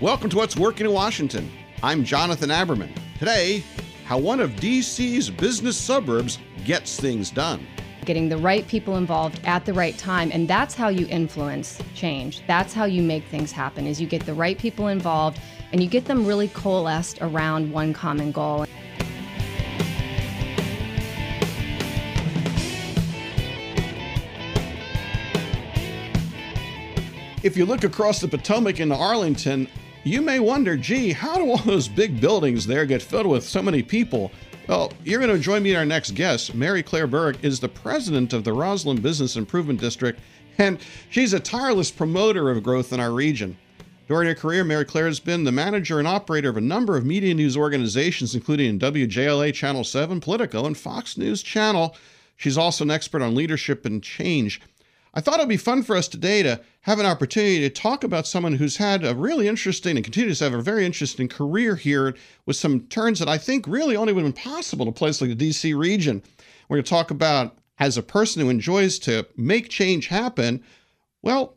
Welcome to What's Working in Washington. I'm Jonathan Aberman. Today, how one of D.C.'s business suburbs gets things done. Getting the right people involved at the right time, and that's how you influence change. That's how you make things happen, is you get the right people involved, and you get them really coalesced around one common goal. If you look across the Potomac into Arlington, you may wonder, gee, how do all those big buildings there get filled with so many people? Well, you're going to join me and our next guest. Mary Claire Burke is the president of the Rosslyn Business Improvement District, and she's a tireless promoter of growth in our region. During her career, Mary Claire has been the manager and operator of a number of media news organizations, including WJLA Channel 7, Politico, and Fox News Channel. She's also an expert on leadership and change. I thought it would be fun for us today to have an opportunity to talk about someone who's had a really interesting and continues to have a very interesting career here with some turns that I think really only would have been possible in a place like the D.C. region. We're going to talk about, as a person who enjoys to make change happen, well,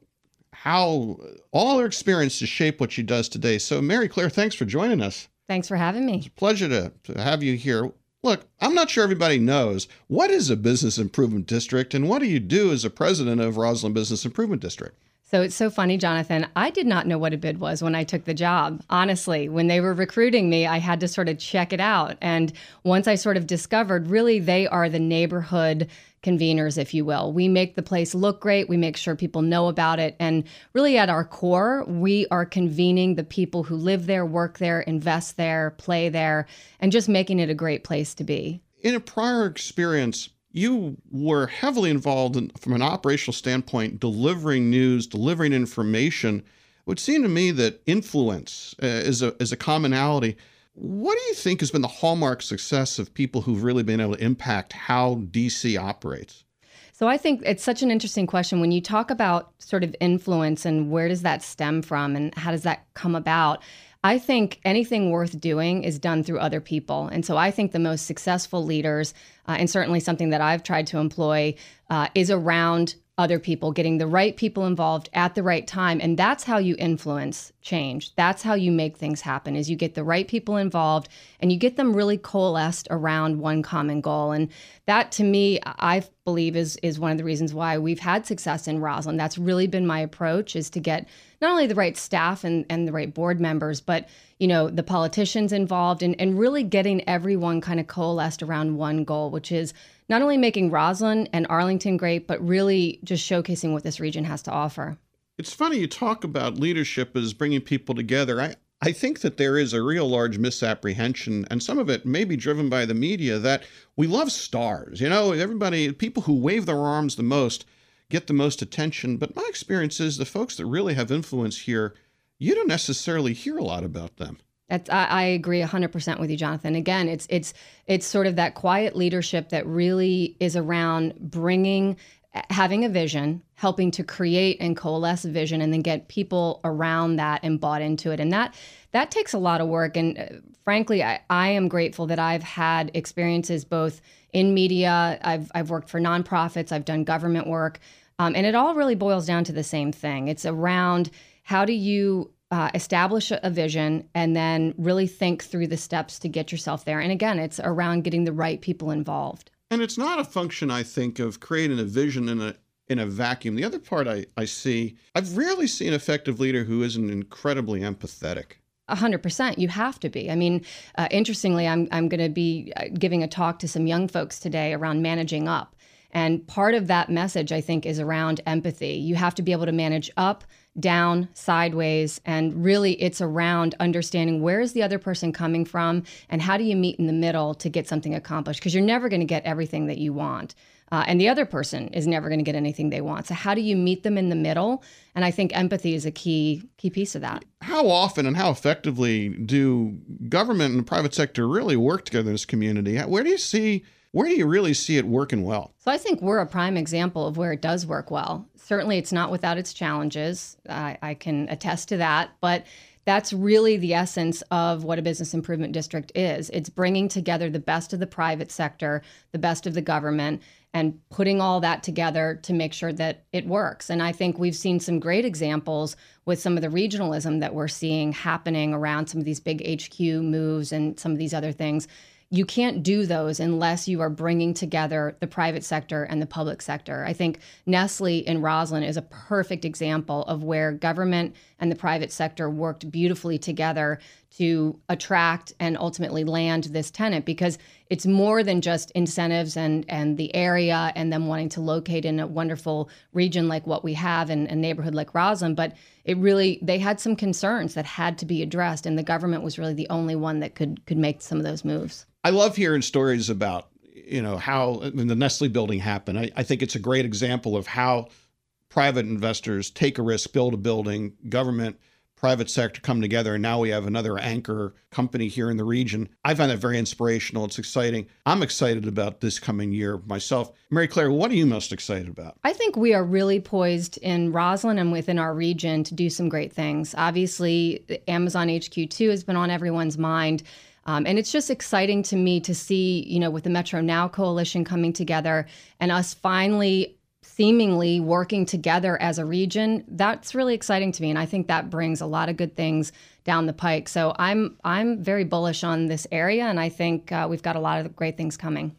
how all her experiences shape what she does today. So, Mary Claire, thanks for joining us. Thanks for having me. It's a pleasure to have you here. Look, I'm not sure everybody knows, what is a business improvement district and what do you do as a president of Rosslyn Business Improvement District? So it's so funny, Jonathan. I did not know what a BID was when I took the job. Honestly, when they were recruiting me, I had to sort of check it out. And once I sort of discovered, really, they are the neighborhood conveners, if you will. We make the place look great. We make sure people know about it. And really at our core, we are convening the people who live there, work there, invest there, play there, and just making it a great place to be. In a prior experience, you were heavily involved in, from an operational standpoint, delivering news, delivering information. It would seem to me that influence is a commonality. What do you think has been the hallmark success of people who've really been able to impact how D.C. operates? So I think it's such an interesting question. When you talk about sort of influence and where does that stem from and how does that come about, I think anything worth doing is done through other people. And so I think the most successful leaders, and certainly something that I've tried to employ, is around other people, getting the right people involved at the right time. And that's how you influence change. That's how you make things happen, is you get the right people involved and you get them really coalesced around one common goal. And that, to me, I believe is one of the reasons why we've had success in Rosslyn. That's really been my approach, is to get not only the right staff and the right board members, but, you know, the politicians involved and really getting everyone kind of coalesced around one goal, which is not only making Rosslyn and Arlington great, but really just showcasing what this region has to offer. It's funny you talk about leadership as bringing people together. I think that there is a real large misapprehension, and some of it may be driven by the media, that we love stars. You know, everybody, people who wave their arms the most get the most attention. But my experience is the folks that really have influence here, you don't necessarily hear a lot about them. I agree 100% with you, Jonathan. Again, it's sort of that quiet leadership that really is around having a vision, helping to create and coalesce a vision, and then get people around that and bought into it. And that takes a lot of work. And frankly, I am grateful that I've had experiences both in media. I've worked for nonprofits. I've done government work. And it all really boils down to the same thing. It's around how do you establish a vision and then really think through the steps to get yourself there. And again, it's around getting the right people involved. And it's not a function, I think, of creating a vision in a vacuum. The other part I see, I've rarely seen an effective leader who isn't incredibly empathetic. 100%. You have to be. I mean, interestingly, I'm going to be giving a talk to some young folks today around managing up. And part of that message, I think, is around empathy. You have to be able to manage up, down, sideways, and really it's around understanding where is the other person coming from and how do you meet in the middle to get something accomplished, because you're never going to get everything that you want. And the other person is never going to get anything they want. So how do you meet them in the middle? And I think empathy is a key piece of that. How often and how effectively do government and the private sector really work together in this community? Where do you really see it working well? So I think we're a prime example of where it does work well. Certainly, it's not without its challenges. I can attest to that. But that's really the essence of what a business improvement district is. It's bringing together the best of the private sector, the best of the government, and putting all that together to make sure that it works. And I think we've seen some great examples with some of the regionalism that we're seeing happening around some of these big HQ moves and some of these other things. You can't do those unless you are bringing together the private sector and the public sector. I think Nestle in Rosslyn is a perfect example of where government and the private sector worked beautifully together to attract and ultimately land this tenant, because it's more than just incentives and the area and them wanting to locate in a wonderful region like what we have in a neighborhood like Rosslyn, but it really, they had some concerns that had to be addressed, and the government was really the only one that could make some of those moves. I love hearing stories about, you know, how when the Nestle building happened. I think it's a great example of how private investors take a risk, build a building, government, private sector come together, and now we have another anchor company here in the region. I find that very inspirational. It's exciting. I'm excited about this coming year myself. Mary Claire, what are you most excited about? I think we are really poised in Rosslyn and within our region to do some great things. Obviously, Amazon HQ2 has been on everyone's mind. And it's just exciting to me to see, you know, with the Metro Now Coalition coming together and us finally seemingly working together as a region. That's really exciting to me. And I think that brings a lot of good things down the pike. So I'm very bullish on this area. And I think we've got a lot of great things coming.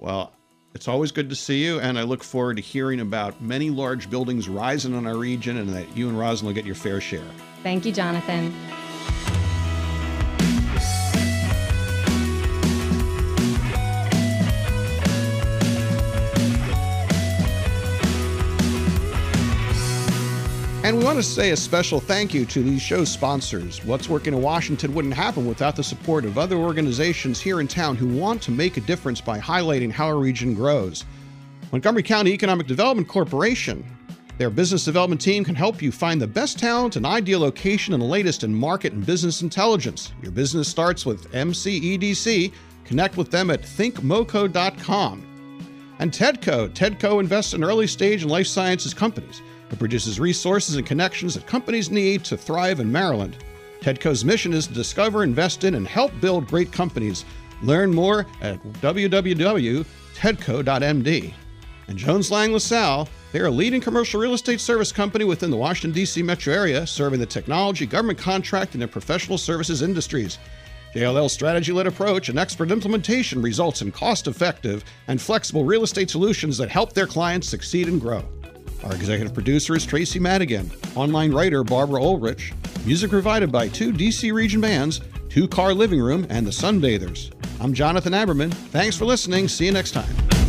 Well, it's always good to see you. And I look forward to hearing about many large buildings rising in our region, and that you and Rosslyn will get your fair share. Thank you, Jonathan. And we want to say a special thank you to these show sponsors. What's Working in Washington wouldn't happen without the support of other organizations here in town who want to make a difference by highlighting how our region grows. Montgomery County Economic Development Corporation. Their business development team can help you find the best talent and ideal location and the latest in market and business intelligence. Your business starts with MCEDC. Connect with them at thinkmoco.com. And TEDCO. TEDCO invests in early stage and life sciences companies. It produces resources and connections that companies need to thrive in Maryland. TEDCO's mission is to discover, invest in, and help build great companies. Learn more at www.tedco.md. And Jones Lang LaSalle, they're a leading commercial real estate service company within the Washington, D.C. metro area, serving the technology, government contract, and their professional services industries. JLL's strategy-led approach and expert implementation results in cost-effective and flexible real estate solutions that help their clients succeed and grow. Our executive producer is Tracy Madigan, online writer Barbara Ulrich, music provided by two D.C. region bands, Two Car Living Room and the Sunbathers. I'm Jonathan Aberman. Thanks for listening. See you next time.